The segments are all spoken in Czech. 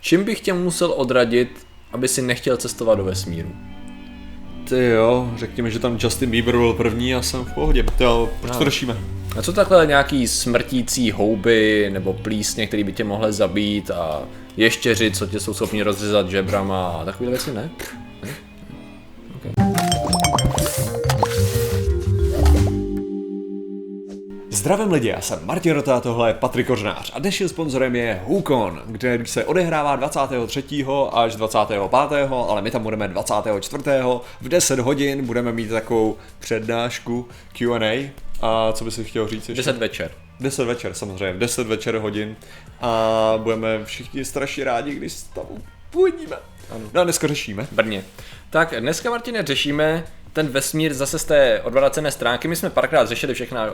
Čím bych tě musel odradit, aby si nechtěl cestovat do vesmíru? Ty jo, řekněme, že tam Justin Bieber byl první a jsem v pohodě. Ty jo, proč to řešíme? A co takhle nějaký smrtící houby nebo plísně, který by tě mohly zabít a ještěři, co tě jsou schopni rozřezat žebrama a takové věci, ne? Okay. Zdravím lidi, já jsem Martin Rotá, tohle je Patrik Kořinář a dnešním sponzorem je Hukon, kde se odehrává 23. až 25., ale my tam budeme 24. v 10 hodin budeme mít takovou přednášku Q&A. A co by si chtěl říct ještě? 10 večer. 10 večer, samozřejmě, 10 večer hodin a budeme všichni strašně rádi, když se tam půjdeme. No a dneska řešíme. Brně. Tak dneska, Martine, řešíme ten vesmír zase z té odvrácené stránky. My jsme párkrát řešili všechna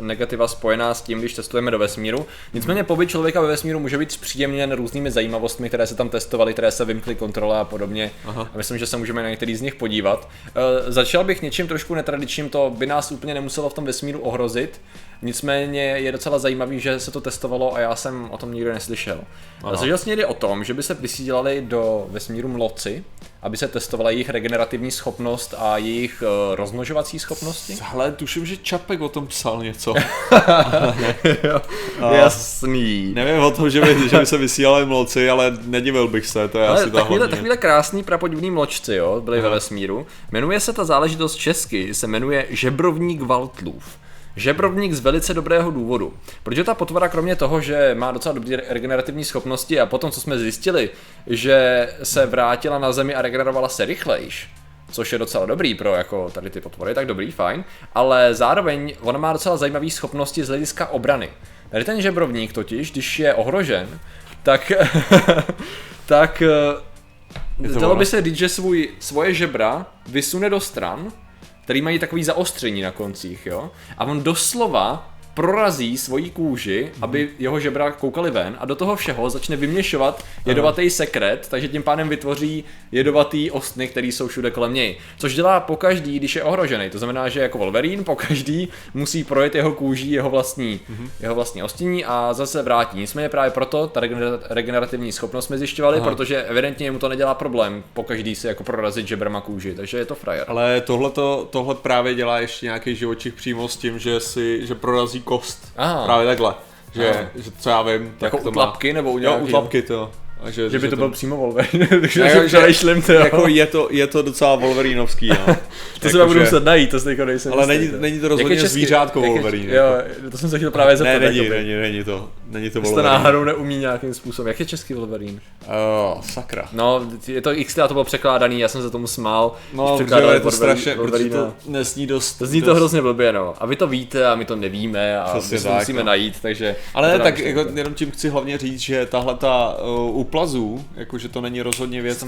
negativa spojená s tím, když testujeme do vesmíru. Nicméně pobyt člověka ve vesmíru může být zpříjemněn různými zajímavostmi, které se tam testovaly, které se vymkly kontrole a podobně. Aha. A myslím, že se můžeme na některý z nich podívat. Začal bych něčím trošku netradičním, to by nás úplně nemuselo v tom vesmíru ohrozit. Nicméně je docela zajímavý, že se to testovalo a já jsem o tom nikdy neslyšel. Zažil jsi někdy o tom, že by se vysílali do vesmíru mloci, aby se testovala jejich regenerativní schopnost a jejich rozmnožovací schopnosti? Hele, tuším, že Čapek o tom psal něco. Jasný. Nevím o tom, že by se vysílali mloci, ale nedivil bych se, to je ale asi ta hlavní. Takovýhle krásný prapodivný mločci, jo, byli ve vesmíru. Jmenuje se ta záležitost česky, se jmenuje žebrovník Valtlův. Žebrovník z velice dobrého důvodu, protože ta potvora kromě toho, že má docela dobré regenerativní schopnosti a potom, co jsme zjistili, že se vrátila na Zemi a regenerovala se rychlejš, což je docela dobrý pro jako tady ty potvory, tak dobrý, fajn, ale zároveň ona má docela zajímavé schopnosti z hlediska obrany. Tady ten žebrovník totiž, když je ohrožen, tak dalo by se říct, že svoje žebra vysune do stran, který mají takový zaostření na koncích, jo? A on doslova prorazí svoji kůži, aby jeho žebra koukaly ven a do toho všeho začne vyměšovat jedovatý sekret, takže tím pádem vytvoří jedovatý ostny, které jsou všude kolem něj. Což dělá pokaždý, když je ohrožený. To znamená, že jako Wolverine pokaždý musí projet jeho kůží, jeho vlastní ostění a zase vrátí. Nicméně právě proto ta regenerativní schopnost jsme zjišťovali, protože evidentně mu to nedělá problém pokaždý si jako prorazit žebrama kůži, takže je to frajer. Ale tohle právě dělá ještě nějaký živočich přímo s tím, že prorazí kost. Aha. Právě takhle, že co já vím, tak jako to utlapky má... nebo nějaký... Jo, utlapky to. A že by to byl přímo Wolverine, takže si přelejšlím to. Jako je to docela Wolverinovský, jo. To se vám budu muset najít, to stejko nejsem. Ale není to rozhodně zvířátko Wolverine. Jo, to jsem se chtěl právě zeptat. Ne, není to Wolverine. To náhodou neumí nějakým způsobem. Jak je český Wolverine? Sakra. No, je to X-tra, to bylo překládaný, já jsem se tomu smál. No, je to strašně, protože to nesní dost. To zní to hrozně blbě, no. A vy to víte a my to nevíme a my to musíme najít, takže... Ale tak jenom tím chci hlavně říct, že tahle ta plazů, jakože to není rozhodně věc,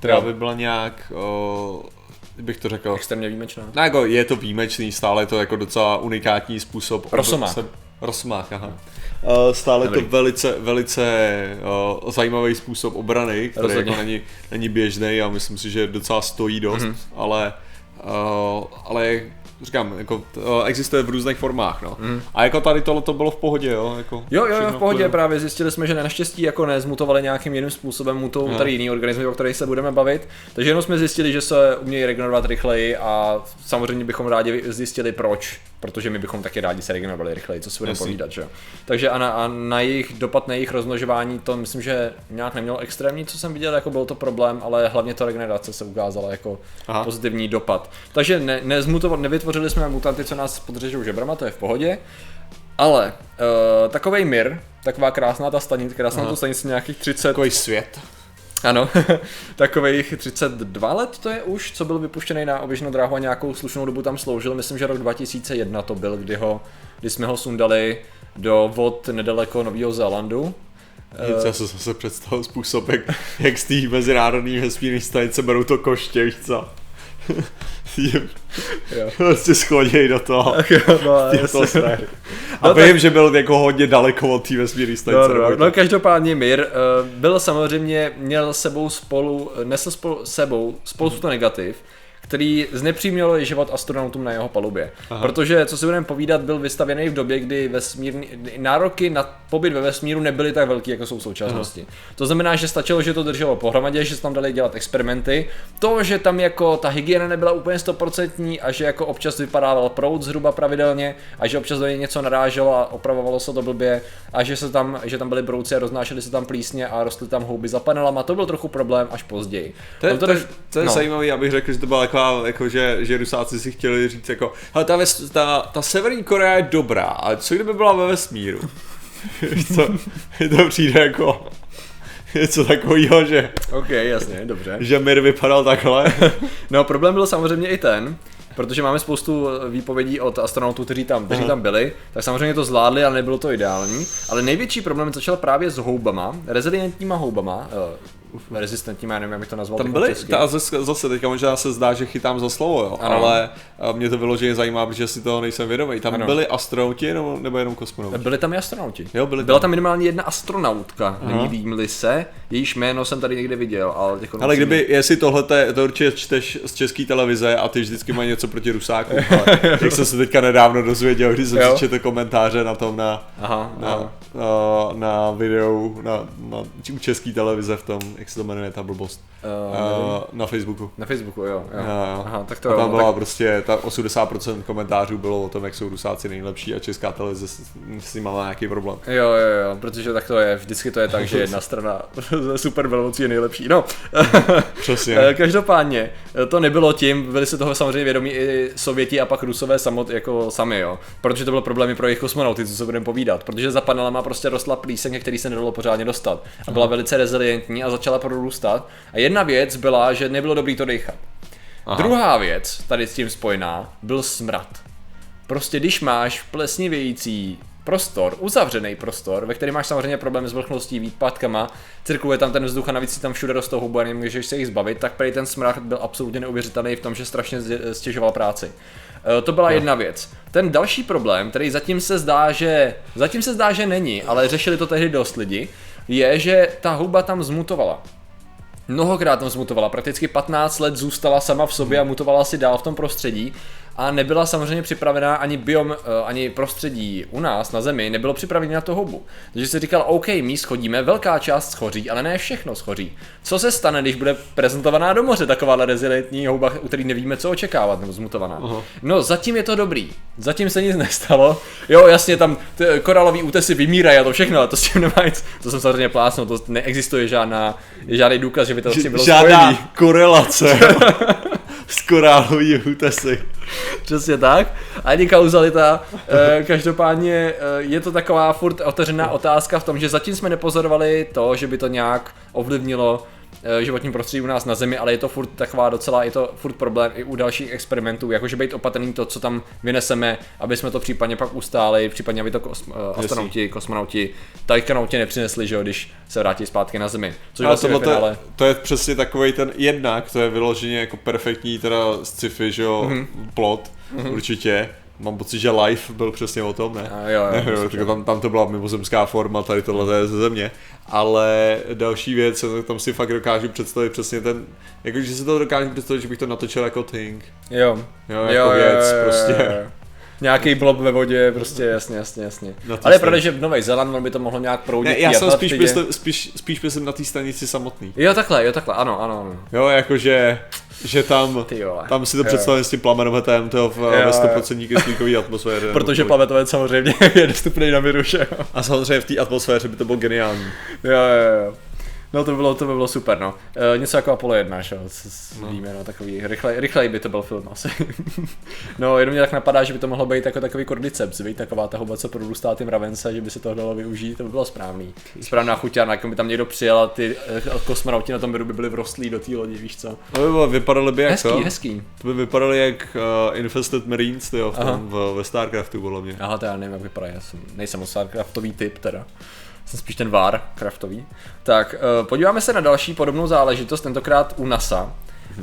která by byla nějak, bych to řekl, extrémně výjimečná. No jako je to výjimečný, stále je to jako docela unikátní způsob. Rosomák, aha. Stále to velice zajímavý způsob obrany, který jako není běžný a myslím si, že docela stojí dost, ale říkám, jako, existuje v různých formách, no. A jako tady tohle to bylo v pohodě, jo? Jako jo, v pohodě, právě zjistili jsme, že naštěstí jako nezmutovali nějakým jiným způsobem, mutují tady jiný organismy, o kterých se budeme bavit, takže jenom jsme zjistili, že se umějí regenerovat rychleji a samozřejmě bychom rádi zjistili proč, protože my bychom taky rádi se regenerovali rychleji, co si budeme povídat, že jo. Takže a na jejich dopad, na jejich rozmnožování, to myslím, že nějak nemělo extrémní, co jsem viděl, jako byl to problém, ale hlavně ta regenerace se ukázala jako pozitivní dopad. Takže nezmutovat, vytvořili jsme mutanty, co nás podřežou žebrama, to je v pohodě. Ale takovej Mir, taková krásná ta stanice, nějakých 30... Takový svět. Ano, takových 32 let to je už, co byl vypuštěný na oběžnou dráhu a nějakou slušnou dobu tam sloužil. Myslím, že rok 2001 to byl, kdy jsme ho sundali do vod nedaleko Nového Zélandu. Já jsem zase představil způsob, jak z té mezinárodní vesmírné stanice berou to koště, víš co? Prostě schoděj do toho. A vím, že byl jako hodně daleko od té vesmírné stanice. No, každopádně Mir byl samozřejmě, nesl spolu sebou spoustu negativ, který znepřímnělo život astronautům na jeho palubě. Aha. Protože, co si budeme povídat, byl vystavěný v době, kdy nároky na pobyt ve vesmíru nebyly tak velký, jako jsou v současnosti. Aha. To znamená, že stačilo, že to drželo pohromadě, že se tam dali dělat experimenty. To, že tam jako ta hygiena nebyla úplně 100% a že jako občas vypadával proud zhruba pravidelně a že občas do něj něco naráželo a opravovalo se to blbě a že tam byly brouci a roznášely se tam plísně a rostly tam houby za panelama, to byl trochu problém až později. To je zajímavý, abych řekl, že to byla taková, jako že Rusáci si chtěli říct jako hele, ta Severní Korea je dobrá, ale co kdyby byla ve vesmíru? to přijde jako něco takovýho, že... Ok, jasně, dobře. Že Mir vypadal takhle. No, problém byl samozřejmě i ten, protože máme spoustu výpovědí od astronautů, kteří tam byli, tak samozřejmě to zvládli, ale nebylo to ideální. Ale největší problém začal právě s houbama, rezilientníma houbama, rezistentníma, já nevím, jak bych to nazval. Tam byly, zase teďka možná se zdá, že chytám za slovo, jo, ano. Ale mě to vyloženě zajímá, protože si toho nejsem vědomý. Tam ano. Byli astronauti nebo jenom kosmonauti? Byli tam i astronauti. Jo, byla tam minimálně jedna astronautka, nevím-li se, jejíž jméno jsem tady někde viděl. Ale jestli tohle to určitě čteš z české televize a ty vždycky mají něco proti Rusákům, ale jak jsem se teďka nedávno dozvěděl, když jsem přečetl komentáře na tom na videu, na české televize v tom, jak se to jmenuje, ta blbost, na Facebooku. Na Facebooku, jo. Aha, tak to a tam byla prostě, 80% komentářů bylo o tom, jak jsou Rusáci nejlepší a česká televize s nima má nějaký problém. Jo, protože tak to je, vždycky to je tak, že jedna strana super velmocí je nejlepší, no. Přesně. Každopádně, to nebylo tím, byli se toho samozřejmě vědomí i Sověti a pak Rusové jako sami, jo. Protože to bylo problémy pro jejich kosmonauty, co se budeme povídat, protože za panelama prostě rostla plíseň, který se nedalo pořádně dostat a byla velice rezilientní a začala prorůstat. A jedna věc byla, že nebylo dobrý to dýchat. Aha. Druhá věc, tady s tím spojená, byl smrad. Prostě když máš plesnivějící prostor, uzavřený prostor, ve kterém máš samozřejmě problém s vlhkností, výpadkama, cirkuluje tam ten vzduch a navíc si tam všude rostou houby a nemůžeš se jich zbavit, tak prý ten smrad byl absolutně neuvěřitelný v tom, že strašně stěžoval práci. To byla jedna věc. Ten další problém, který zatím se zdá, že není, ale řešili to tehdy dost lidi, je, že ta houba tam zmutovala. Mnohokrát tam zmutovala, prakticky 15 let zůstala sama v sobě a mutovala si dál v tom prostředí a nebyla samozřejmě připravená ani biom, ani prostředí u nás na Zemi nebylo připravené na tu houbu. Takže si říkal, OK, my schodíme, velká část schoří, ale ne všechno schoří. Co se stane, když bude prezentovaná do moře takováhle rezilientní houba, u který nevíme, co očekávat, nebo zmutovaná? Aha. No, zatím je to dobrý, zatím se nic nestalo. Jo, jasně, tam koralový útesy vymírají a to všechno, ale to s tím nemá nic. To jsem samozřejmě plásnul, to neexistuje žádný důkaz, že by to vlastně bylo žádná spojený. Korelace s korálovými útesy. Přesně tak, ani kauzalita, každopádně je to taková furt otevřená otázka v tom, že zatím jsme nepozorovali to, že by to nějak ovlivnilo životní prostředí u nás na Zemi, ale je to furt taková docela, je to furt problém i u dalších experimentů, jakože být opatrný to, co tam vyneseme, aby jsme to případně pak ustáli, případně aby to astronauti, kosmonauti, tajkanauti nepřinesli, že jo, když se vrátí zpátky na Zemi. Což vlastně ve finále... to je přesně takovej ten jednak, to je vyloženě jako perfektní teda sci-fi, že jo, plot, určitě. Mám pocit, že Life byl přesně o tom, ne? Jo, tam to byla mimozemská forma, tady tohle je ze Země. Ale další věc, tam si fakt dokážu představit přesně ten, jakože si to dokážu představit, že bych to natočil jako thing. Jo, jako věc. Nějaký blob ve vodě, prostě jasně. Ale je pravda, že v Nový Zéland on by to mohlo nějak proudit. Ne, já jsem spíš myslím na té stanici samotný. Jo, takhle, ano. Jo, jakože... že tam si to představím s tím plamenometem ve 100% kyslíkové atmosféře. Protože plamenomet samozřejmě je dostupný na Miru, že jo. A samozřejmě v té atmosféře by to bylo geniální. Jo. No to by bylo super, no. Něco jako Apollo 1, že jo, víme, no, takový rychlej by to byl film asi. No, jenom mě tak napadá, že by to mohlo být jako takový cordyceps, víš, taková ta houba, co prorůstá tím Ravensa, že by se toho dalo využít, to by bylo správný. Správná chuťárna, jako by tam někdo přijel a ty kosmonauti na tom Miru by byli vrostlí do té lodi, víš co. To by vypadaly by jak hezký. To by vypadaly jak Infested Marines, jo, ve StarCraftu podle mě. Aha, to já nevím, jak vypadá, já nejsem StarCraftový typ teda. Jsem spíš ten vár craftový. Tak podíváme se na další podobnou záležitost, tentokrát u NASA.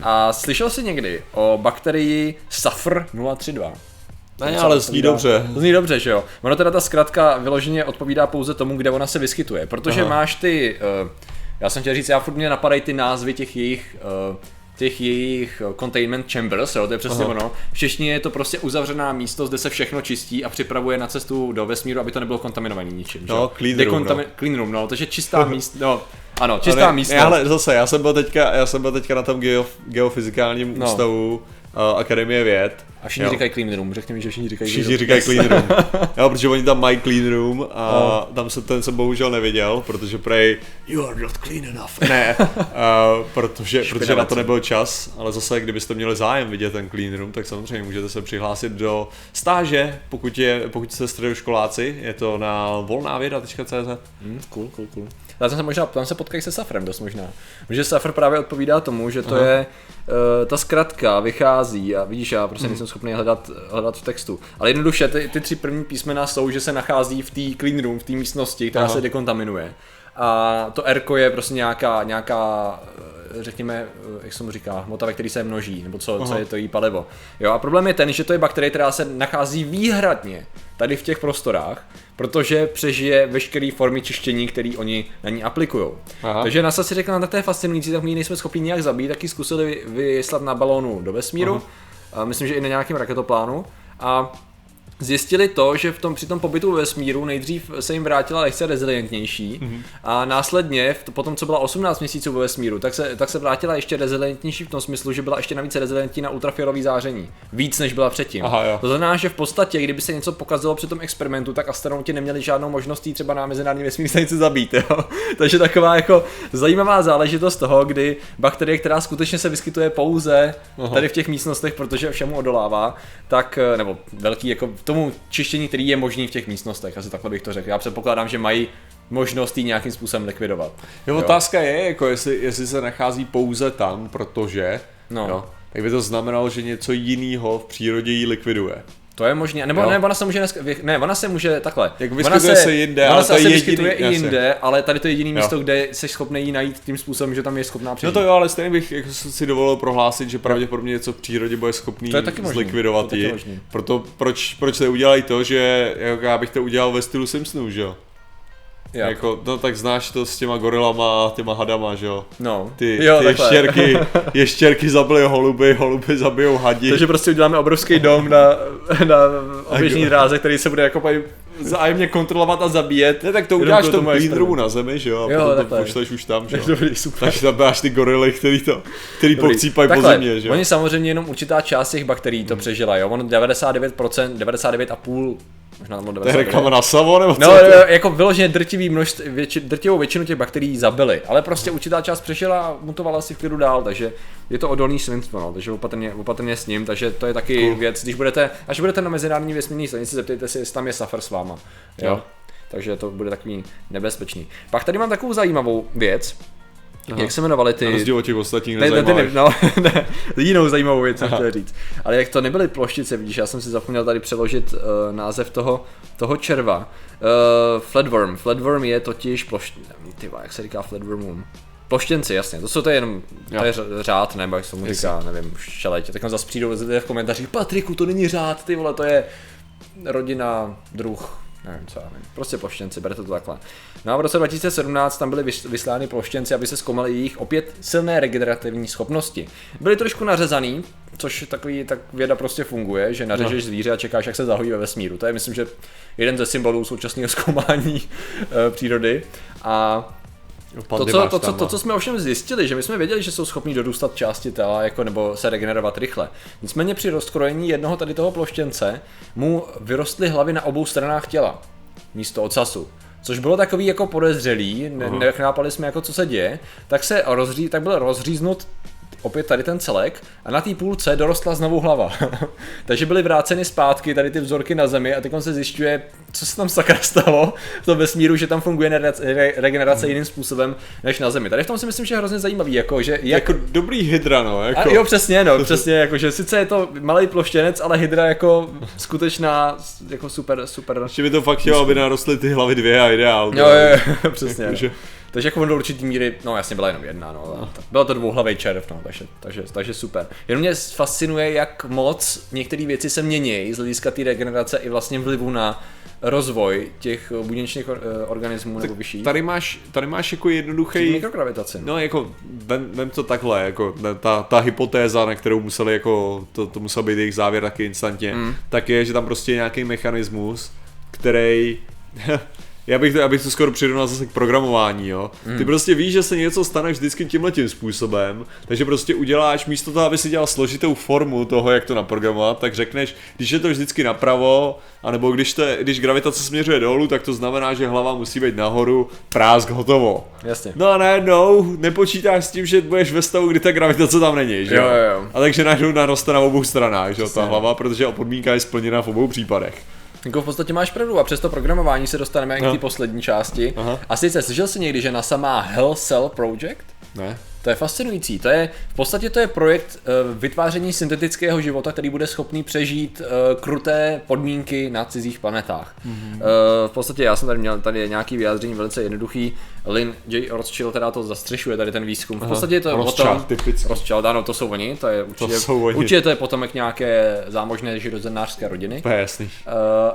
A slyšel jsi někdy o bakterii Sufr 032? Ne, ale zní dobře. Zní dobře, že jo. Ono teda ta zkratka vyloženě odpovídá pouze tomu, kde ona se vyskytuje, protože máš ty, já jsem chtěl říct, já furt mě napadají ty názvy těch jejich těch jejich containment chambers, jo, to je přesně ono. V češtině je to prostě uzavřená místnost, kde se všechno čistí a připravuje na cestu do vesmíru, aby to nebylo kontaminovaný ničím. No, clean room, takže čistá místnost. No. Ano, čistá místnost. Ale zase, já jsem byl teďka na tom geofyzikálním ústavu Akademie věd. A všichni říkají clean room, řekněme, že všichni říkají clean room. Jo, protože oni tam mají clean room a tam se ten jsem bohužel neviděl, protože prej you are not clean enough. Ne, protože na to nebyl čas, ale zase, kdybyste měli zájem vidět ten clean room, tak samozřejmě můžete se přihlásit do stáže, pokud jste středoškoláci, je to na volnávěda.cz. Cool. Tam se potkají se Safrem dost možná, protože Safr právě odpovídá tomu, že to je, ta zkratka vychází a vidíš, já prostě nejsem schopný hledat v textu, ale jednoduše ty tři první písmena jsou, že se nachází v té clean room, v té místnosti, která se dekontaminuje a to R-ko je prostě nějaká řekněme, jak se mu říká, hmota, ve který se množí, nebo co je to jí palivo. Jo, a problém je ten, že to je bakterie, která se nachází výhradně tady v těch prostorách, protože přežije veškeré formy čištění, které oni na ní aplikují. Takže NASA si řekla, to je fascinující, tak my ji nejsme schopni nějak zabít, tak ji zkusili vyslat na balónu do vesmíru, myslím, že i na nějakém raketoplánu a zjistili to, že při tom pobytu ve vesmíru nejdřív se jim vrátila lehce rezilientnější a následně, potom co byla 18 měsíců ve vesmíru, tak se vrátila ještě rezilientnější v tom smyslu, že byla ještě navíc rezilientní na ultrafialový záření. Víc než byla předtím. To znamená, že v podstatě, kdyby se něco pokazilo při tom experimentu, tak astronauti neměli žádnou možnost jí třeba na mezinárodní vesmírné stanici zabít. Jo? Takže taková jako zajímavá záležitost toho, kdy bakterie, která skutečně se vyskytuje pouze tady v těch místnostech, protože všemu odolává, tak nebo velký jako tomu čištění, který je možný v těch místnostech, asi takhle bych to řekl. Já předpokládám, že mají možnost ji nějakým způsobem likvidovat. Jo, otázka je, jako jestli se nachází pouze tam, protože, tak by to znamenalo, že něco jiného v přírodě ji likviduje. To je možné, nebo ona se může takhle. Jak vyskytuje se jinde, ona se vyskytuje i jinde, ale tady to je jediné místo, kde jsi schopný ji najít tím způsobem, že tam je schopná přežít. No to jo, ale stejně bych jako si dovolil prohlásit, že pravděpodobně něco v přírodě bude schopný zlikvidovat ji. Proto proč to udělají to, že jako já bych to udělal ve stylu Simpsonů, že jo? Jako, no tak znáš to s těma gorilama a těma hadama, že jo? No. Ty ještěrky zabijou holuby, holuby zabijou hadi. Takže prostě uděláme obrovský dom na oběžný dráze, který se bude jako zájemně kontrolovat a zabíjet. Ne, tak to uděláš tomu cleanroomu na zemi, že jo? A potom to pošleš už tam, že jo? Takže tam máš ty gorily, který pokcípají po země, že jo? Oni samozřejmě jenom určitá část těch bakterií to přežila, jo? On 99%, 99,5%. To je reklama na Savo, nebo no, jako vyloženě drtivou většinu těch bakterií zabili, ale prostě určitá část přešla a mutovala si v klidu dál, takže je to odolný svinstvo, no, takže opatrně s ním, takže to je taky věc, když budete na mezinárodní vesmírné stanici, zeptejte se, jestli tam je Safr s váma, jo? Takže to bude takový nebezpečný. Pak tady mám takovou zajímavou věc. Jak se jmenovaly ty... Na rozdíl od těch ostatních nezajímavých. Ne, jinou zajímavou věc jsem chtěl říct. Ale jak to nebyly ploštice, vidíš, já jsem si zapomněl tady přeložit název toho červa. Flatworm. Flatworm je totiž jak se říká flatwormům? Ploštěnci, jasně, to je jenom řád, nebo jak se mu říká, nevím, už šeletě. Tak nám zase přijdou v komentářích, Patriku, to není řád, ty vole, to je rodina, druh. Nevím, co já nevím. Prostě ploštěnci, berete to takhle. No a v roce 2017 tam byli vyslány ploštěnci, aby se zkoumali jejich opět silné regenerativní schopnosti. Byli trošku nařezaný, což tak věda prostě funguje, že nařežeš zvíře a čekáš, jak se zahojí ve vesmíru. To je, myslím, že jeden ze symbolů současného zkoumání přírody. A to, co jsme ovšem zjistili, že my jsme věděli, že jsou schopní dorůstat části těla jako, nebo se regenerovat rychle. Nicméně při rozkrojení jednoho tady toho ploštěnce mu vyrostly hlavy na obou stranách těla místo ocasu. Což bylo takový jako podezřelý, nechápali jsme jako co se děje, tak byl rozříznut opět tady ten celek a na té půlce dorostla znovu hlava. Takže byly vráceny zpátky tady ty vzorky na zemi a teď se zjišťuje, co se tam sakra stalo v tom vesmíru, že tam funguje regenerace jiným způsobem než na zemi. Tady v tom si myslím, že je hrozně zajímavý, jako že jako dobrý hydra, no, jako. A jo, přesně, jako že sice je to malý ploštěnec, ale hydra jako skutečná jako super. Ještě by to fakt chtělo, aby narostly ty hlavy dvě a ideál. Jo, přesně. Jako, no. Takže jako do určitý míry, no jasně byla jenom jedna, no, byla to dvouhlavej červ, no, takže super. Jenom mě fascinuje, jak moc některé věci se mění z hlediska té regenerace i vlastně vlivu na rozvoj těch buněčných organismů tak nebo vyšší. Tady máš jako jednoduchý mikrogravitaci. No jako vem to takhle, jako ta hypotéza, na kterou museli jako to musel být jejich závěr taky instantně. Tak je, že tam prostě je nějaký mechanismus, který já bych to skoro přirovnal zase k programování, jo. Ty prostě víš, že se něco stane vždycky tímhletím způsobem, takže prostě uděláš místo toho, aby si dělal složitou formu toho, jak to naprogramovat, tak řekneš, když je to vždycky napravo, anebo když gravitace směřuje dolů, tak to znamená, že hlava musí být nahoru, prásk, hotovo. Jasně. No a najednou nepočítáš s tím, že budeš ve stavu, kdy ta gravitace tam není, že jo. A takže najednou naroste na obou stranách, že jo, ta hlava, protože podmínka je splněna v obou případech. Jako v podstatě máš pravdu a přes to programování se dostaneme k té poslední části. Aha. A sice slyšel jsi někdy, že NASA má Hell Cell Project? Ne. To je fascinující, to je projekt vytváření syntetického života, který bude schopný přežít kruté podmínky na cizích planetách. Mm-hmm. V podstatě já jsem tady měl tady nějaký vyjádření velice jednoduchý, Lin J Rothschild teda to zastřešuje tady ten výzkum. V podstatě to je Rothschild, ano, to jsou oni, to je určitě to je potomek nějaké zámožné žirozenářské rodiny. To je jasný.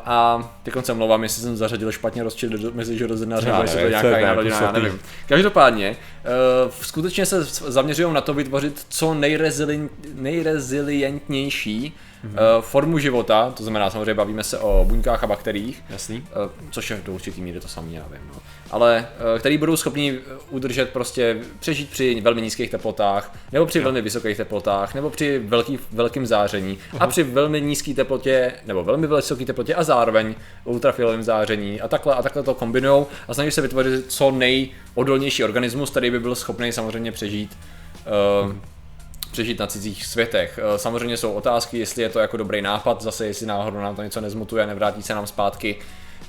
A teďkon se mluvám, jestli jsem zařadil špatně Rothschild mezi žirozenáře, ale to je nějaká jiná rodina, já nevím. Každopádně, skutečně se zaměřují na to vytvořit co nejrezilientnější formu života, to znamená samozřejmě bavíme se o buňkách a bakteriích, jasný. Což je do určitý míry to samý, já vím, no. Ale který budou schopni udržet prostě, přežít při velmi nízkých teplotách, nebo při velmi vysokých teplotách, nebo při velkým záření a při velmi nízké teplotě, nebo velmi vysoké teplotě a zároveň ultrafialovém záření a takhle to kombinujou a snaží se vytvořit co nejodolnější organismus, který by byl schopný samozřejmě přežít na cizích světech. Samozřejmě jsou otázky, jestli je to jako dobrý nápad, zase jestli náhodou nám to něco nezmutuje, nevrátí se nám zpátky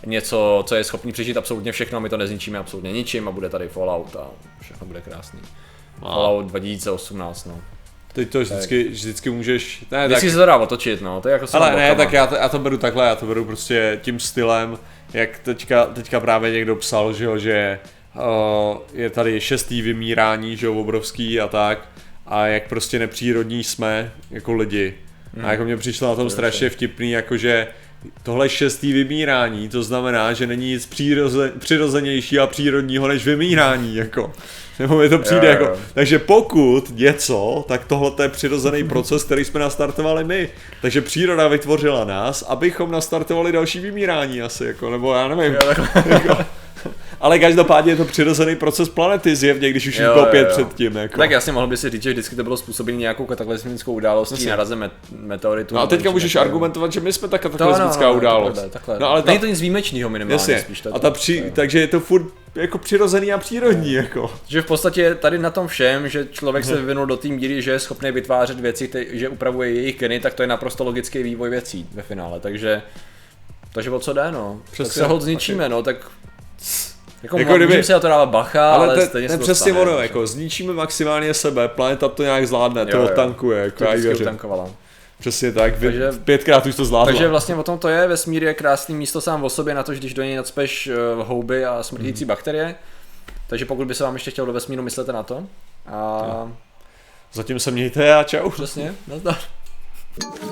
něco, co je schopný přežít absolutně všechno a my to nezničíme absolutně ničím a bude tady Fallout a všechno bude krásný. Fallout 2018, no. Teď to vždycky můžeš... Ne, vždycky se to dá otočit, no. To je jako ale ne, tak já to beru takhle, já to beru prostě tím stylem, jak teďka právě někdo psal, že je tady 6. vymírání, že obrovský a tak. A jak prostě nepřírodní jsme jako lidi. A jako mě přišlo na tom strašně vtipný, jakože tohle 6. vymírání, to znamená, že není nic přirozenější a přírodního než vymírání, jako. Nebo mi to přijde jako. Takže pokud něco, tak tohle je přirozený proces, který jsme nastartovali my. Takže příroda vytvořila nás, abychom nastartovali další vymírání asi, jako, nebo já nevím. Jako. Ale každopádně je to přirozený proces planety zjevně, když už jim to opět předtím. Jako. Tak jasně, mohl by si říct, že vždycky to bylo způsobené nějakou kataklizmickou událostí, jasně. Narazem meteoritu. No a teďka můžeš argumentovat, že my jsme ta kataklizmická událost. Takhle. No, ale není to nic výjimečného minimálně. Spíš, takže je to furt jako přirozený a přírodní. Jako. Že v podstatě tady na tom všem, že člověk se vyvinul do té míry, že je schopný vytvářet věci, že upravuje jejich geny, tak to je naprosto logický vývoj věcí ve finále. Takže o co jde, no. Přesně, tak se holt zničíme, no, tak. Jako kdyby se na to dává bacha, ale stejně se to přesně stane, ono, jako zničíme maximálně sebe, planeta to nějak zvládne, to odtankuje, jako já věřím. Utankovala. Přesně tak, takže, 5krát už to zvládla. Takže vlastně o tom to je, vesmír je krásný místo sám o sobě, na to, že když do něj nacpeš houby a smrtící bakterie, takže pokud by se vám ještě chtělo do vesmíru, myslete na to. A... Zatím se mějte a čau. Přesně, nazdar.